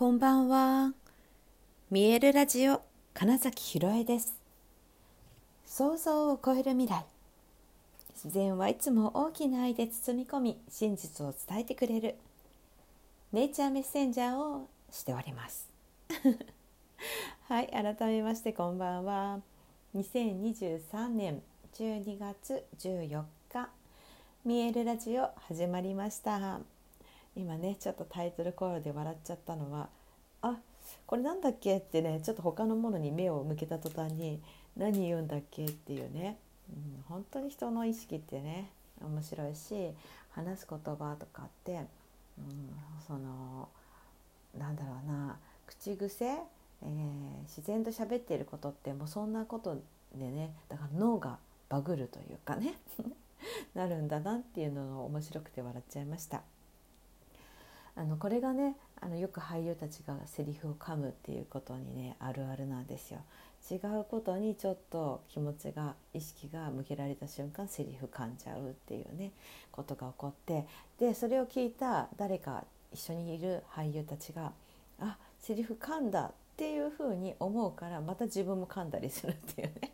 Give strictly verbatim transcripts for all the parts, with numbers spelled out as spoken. こんばんは。見えるラジオ金崎ひろえです。想像を超える未来。自然はいつも大きな愛で包み込み、真実を伝えてくれるネイチャーメッセンジャーをしておりますはい、改めましてこんばんは。にせんにじゅうさんねんじゅうにがつじゅうよっか、見えるラジオ始まりました。今ね、ちょっとタイトルコールで笑っちゃったのは、あ、これなんだっけってね、ちょっと他のものに目を向けた途端に何言うんだっけっていうね、うん、本当に人の意識ってね、面白いし、話す言葉とかって、うん、そのなんだろうな、口癖、えー、自然と喋っていることってもうそんなことでね、だから脳がバグるというかねなるんだなっていうのが面白くて笑っちゃいました。あのこれがね、あのよく俳優たちがセリフを噛むっていうことにね、あるあるなんですよ。違うことにちょっと気持ちが、意識が向けられた瞬間、セリフ噛んじゃうっていうね、ことが起こって、でそれを聞いた誰か一緒にいる俳優たちが、あ、セリフ噛んだっていうふうに思うから、また自分も噛んだりするっていうね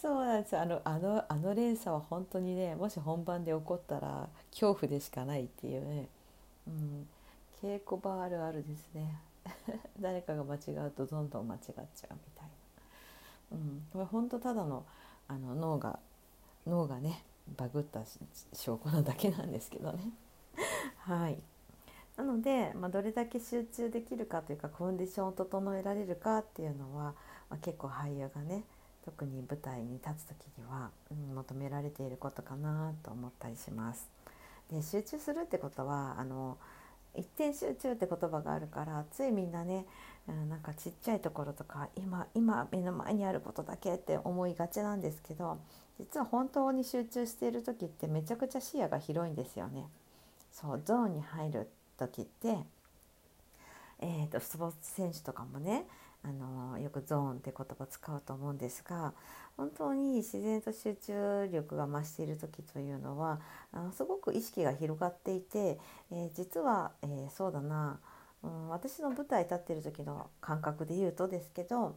そうなんです。あの、あの、あの連鎖は本当にね、もし本番で起こったら恐怖でしかないっていうね、うん、稽古場あるあるですね誰かが間違うとどんどん間違っちゃうみたいな、うん、これ本当ただ の, あの脳が脳がねバグった証拠なだけなんですけどねはい。なので、まあ、どれだけ集中できるかというか、コンディションを整えられるかっていうのは、まあ、結構俳優がね、特に舞台に立つ時には、うん、求められていることかなと思ったりします。で、集中するってことは、あの一点集中って言葉があるから、ついみんなね、うん、なんかちっちゃいところとか、今今目の前にあることだけって思いがちなんですけど、実は本当に集中している時ってめちゃくちゃ視野が広いんですよね。そう、ゾーンに入る時って、えー、とスポーツ選手とかもね、あのよくゾーンって言葉使うと思うんですが、本当に自然と集中力が増している時というのは、あ、すごく意識が広がっていて、えー、実は、えー、そうだな、うん、私の舞台立っている時の感覚で言うとですけど、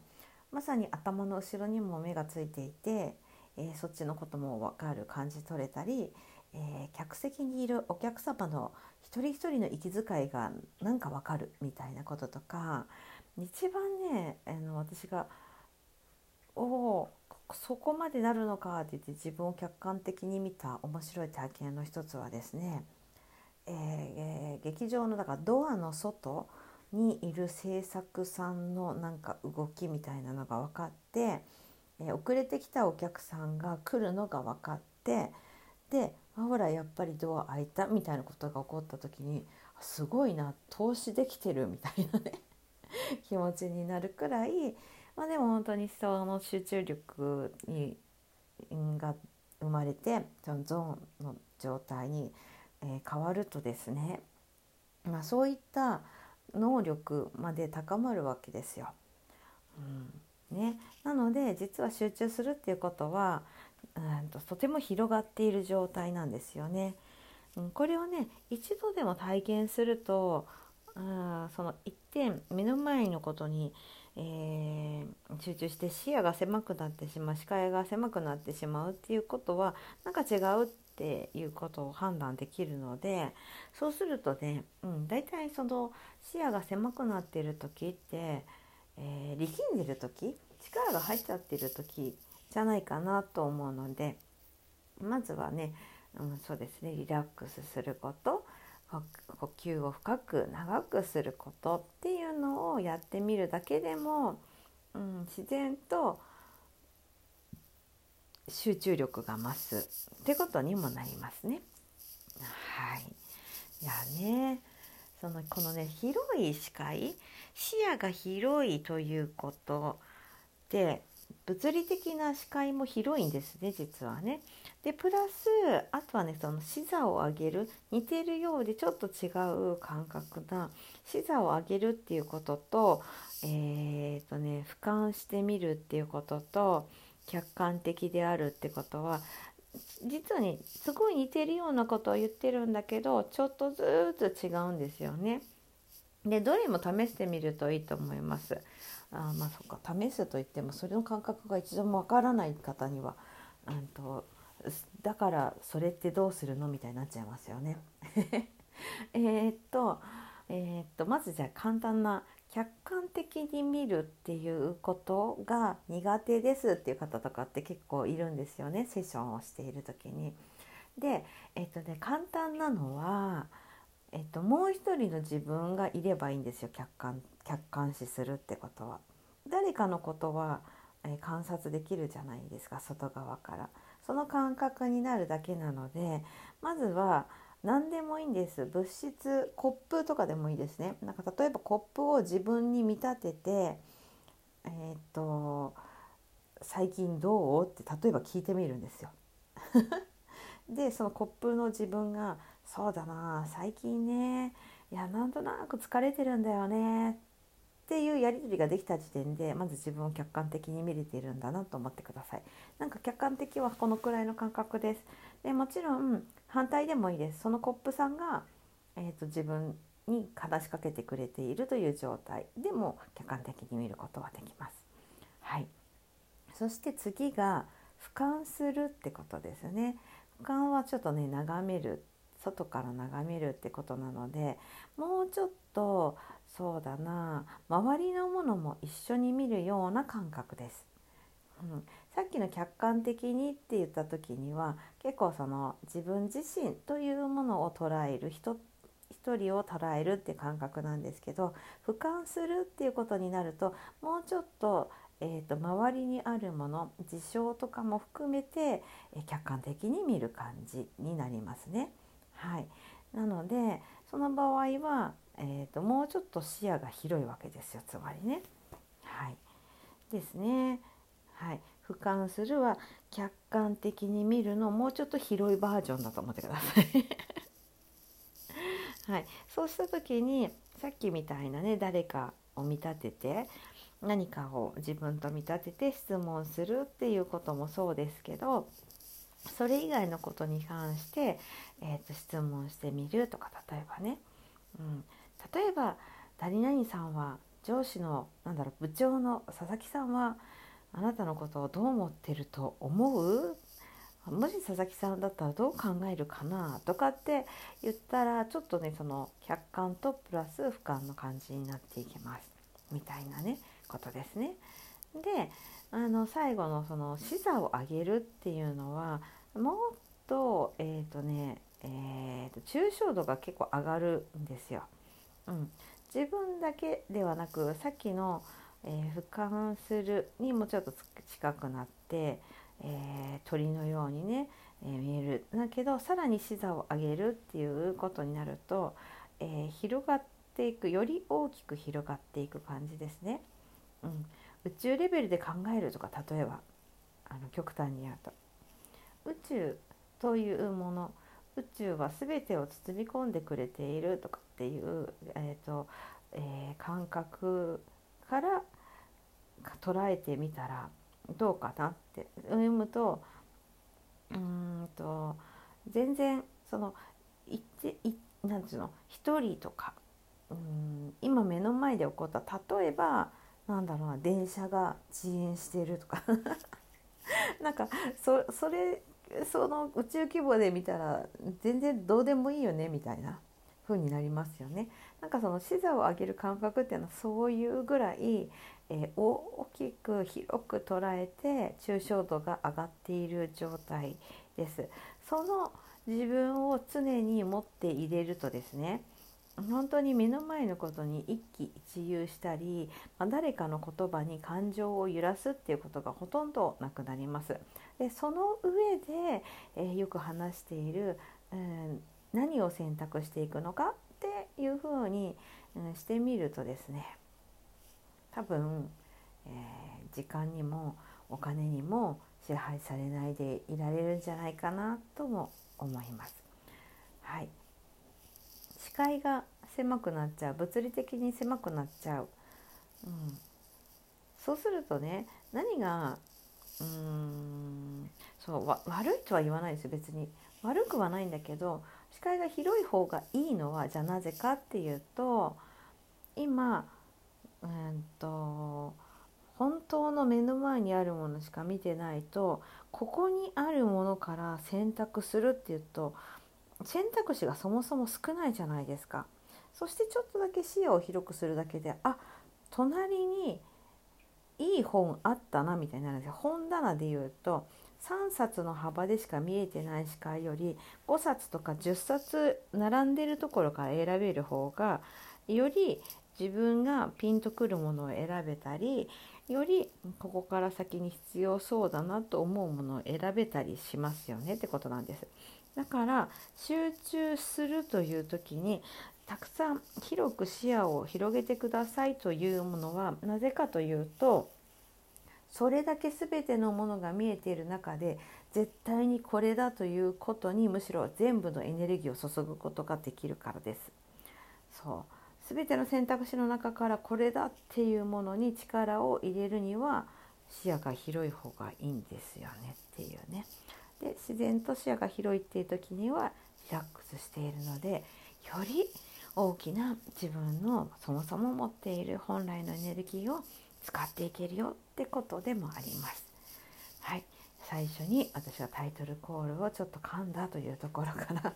まさに頭の後ろにも目がついていて、えー、そっちのことも分かる、感じ取れたり、えー、客席にいるお客様の一人一人の息遣いがなんか分かるみたいなこととか、一番ね、あの私がおおそこまでなるのかって言って自分を客観的に見た面白い体験の一つはですね、えーえー、劇場のだからドアの外にいる制作さんのなんか動きみたいなのが分かって、えー、遅れてきたお客さんが来るのが分かって、でほらやっぱりドア開いたみたいなことが起こった時に、すごいな、投資できてるみたいなね気持ちになるくらい、まあ、でも本当にその集中力にが生まれて、そのゾーンの状態に、えー、変わるとですね、まあ、そういった能力まで高まるわけですよ、うんね、なので実は集中するっていうことは、うん、とても広がっている状態なんですよね、うん、これをね、一度でも体験すると、あ、その一点目の前のことに、えー、集中して視野が狭くなってしまう、視界が狭くなってしまうっていうことは、なんか違うっていうことを判断できるので、そうするとね、うん、だいたいその視野が狭くなっている時って、えー、力んでる時、力が入っちゃってる時じゃないかなと思うので、まずはね、うん、そうですね、リラックスすること、呼吸を深く長くすることっていうのをやってみるだけでも、うん、自然と集中力が増すってことにもなりますね。はい。いやね、そのこのね、広い視界、視野が広いということで、物理的な視界も広いんですね、実はね。でプラス、あとはね、その視座を上げる、似てるようでちょっと違う感覚な視座を上げるっていうことと、えーとね、俯瞰してみるっていうことと、客観的であるってことは、実にすごい似てるようなことを言ってるんだけど、ちょっとずつ違うんですよね。でどれも試してみるといいと思います。あ、まあそっか、試すといってもそれの感覚が一度もわからない方には、うんと、だからそれってどうするのみたいになっちゃいますよね。えっと、えー、っとまずじゃあ簡単な客観的に見るっていうことが苦手ですっていう方とかって結構いるんですよね、セッションをしている時に。で、えっとね、簡単なのは、えっと、もう一人の自分がいればいいんですよ。客観、客観視するってことは誰かのことは、えー、観察できるじゃないですか、外側から。その感覚になるだけなので、まずは何でもいいんです。物質、コップとかでもいいですね。なんか例えばコップを自分に見立てて、えー、っと最近どうって例えば聞いてみるんですよ。でそのコップの自分が、そうだな最近ね、いやなんとなく疲れてるんだよねっていうやり取りができた時点で、まず自分を客観的に見れているんだなと思ってください。なんか客観的はこのくらいの感覚です。でもちろん反対でもいいです。そのコップさんが、えー、と自分に話しかけてくれているという状態でも客観的に見ることはできます。はい。そして次が俯瞰するってことですね。俯瞰はちょっとね、眺める、外から眺めるってことなので、もうちょっとそうだな、周りのものも一緒に見るような感覚です。うん、さっきの客観的にって言った時には、結構その自分自身というものを捉える、人一人を捉えるって感覚なんですけど、俯瞰するっていうことになると、もうちょっと、えーと、周りにあるもの、事象とかも含めて、えー、客観的に見る感じになりますね。はい、なのでその場合は、えーと、もうちょっと視野が広いわけですよ、つまりね。はいですね。はい、俯瞰するは客観的に見るのもうちょっと広いバージョンだと思ってください。はい、そうした時にさっきみたいなね、誰かを見立てて、何かを自分と見立てて質問するっていうこともそうですけど、それ以外のことに関して、えーと、質問してみるとか、例えばね、うん、例えば何々さんは上司のなんだろう部長の佐々木さんはあなたのことをどう思ってると思う？もし佐々木さんだったらどう考えるかなとかって言ったら、ちょっとねその客観とプラス俯瞰の感じになっていきますみたいなねことですね。で、あの最後のその視座を上げるっていうのはもっとえっとねえーと抽象度が結構上がるんですよ。うん、自分だけではなく、さっきの、えー、俯瞰するにもちょっと近くなって、えー、鳥のようにね、えー、見える。だけどさらに視座を上げるっていうことになると、えー、広がっていく、より大きく広がっていく感じですね。うん、宇宙レベルで考えるとか、例えばあの極端に言うと、宇宙というもの、宇宙は全てを包み込んでくれているとかっていう、えーとえー、感覚から捉えてみたらどうかなって読むと、うーんと全然そのいっていなんていうの一人とか、うーん今目の前で起こった、例えばなんだろうな、電車が遅延してるとかなんか そ, それその宇宙規模で見たら全然どうでもいいよねみたいな風になりますよね。なんかその視座を上げる感覚っていうのはそういうぐらい、えー、大きく広く捉えて抽象度が上がっている状態です。その自分を常に持っていれるとですね、本当に目の前のことに一喜一憂したり、まあ、誰かの言葉に感情を揺らすっていうことがほとんどなくなります。で、その上で、えー、よく話している、うん、何を選択していくのかっていうふうに、うん、してみるとですね、多分、えー、時間にもお金にも支配されないでいられるんじゃないかなとも思います。はい。視界が狭くなっちゃう、物理的に狭くなっちゃう、うん、そうするとね、何がうーんそうわ悪いとは言わないですよ、別に悪くはないんだけど、視界が広い方がいいのはじゃあなぜかっていうと、今、うんと本当の目の前にあるものしか見てないと、ここにあるものから選択するっていうと選択肢がそもそも少ないじゃないですか。そしてちょっとだけ視野を広くするだけで、あ、隣にいい本あったなみたいになるんですよ。本棚でいうとさんさつの幅でしか見えてない視界よりごさつとかじゅっさつ並んでるところから選べる方が、より自分がピンとくるものを選べたり、よりここから先に必要そうだなと思うものを選べたりしますよねってことなんです。だから集中するという時にたくさん広く視野を広げてくださいというものは、なぜかというと、それだけ全てのものが見えている中で絶対にこれだということにむしろ全部のエネルギーを注ぐことができるからです。そう、全ての選択肢の中からこれだっていうものに力を入れるには視野が広い方がいいんですよねっていうね。で、自然と視野が広いっていう時にはリラックスしているので、より大きな自分のそもそも持っている本来のエネルギーを使っていけるよってことでもあります。はい、最初に私はタイトルコールをちょっと噛んだというところから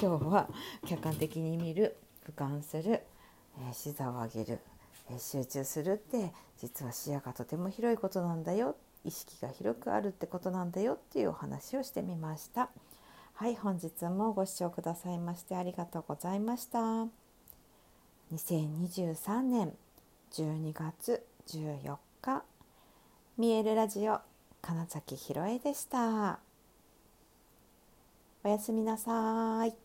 今日は客観的に見る、俯瞰する、えー、視座を上げる、えー、集中するって実は視野がとても広いことなんだよ、意識が広くあるってことなんだよっていうお話をしてみました。はい、本日もご視聴くださいましてありがとうございました。にせんにじゅうさんねんじゅうにがつじゅうよっか、見えるラジオ、金崎ひろえでした。おやすみなさい。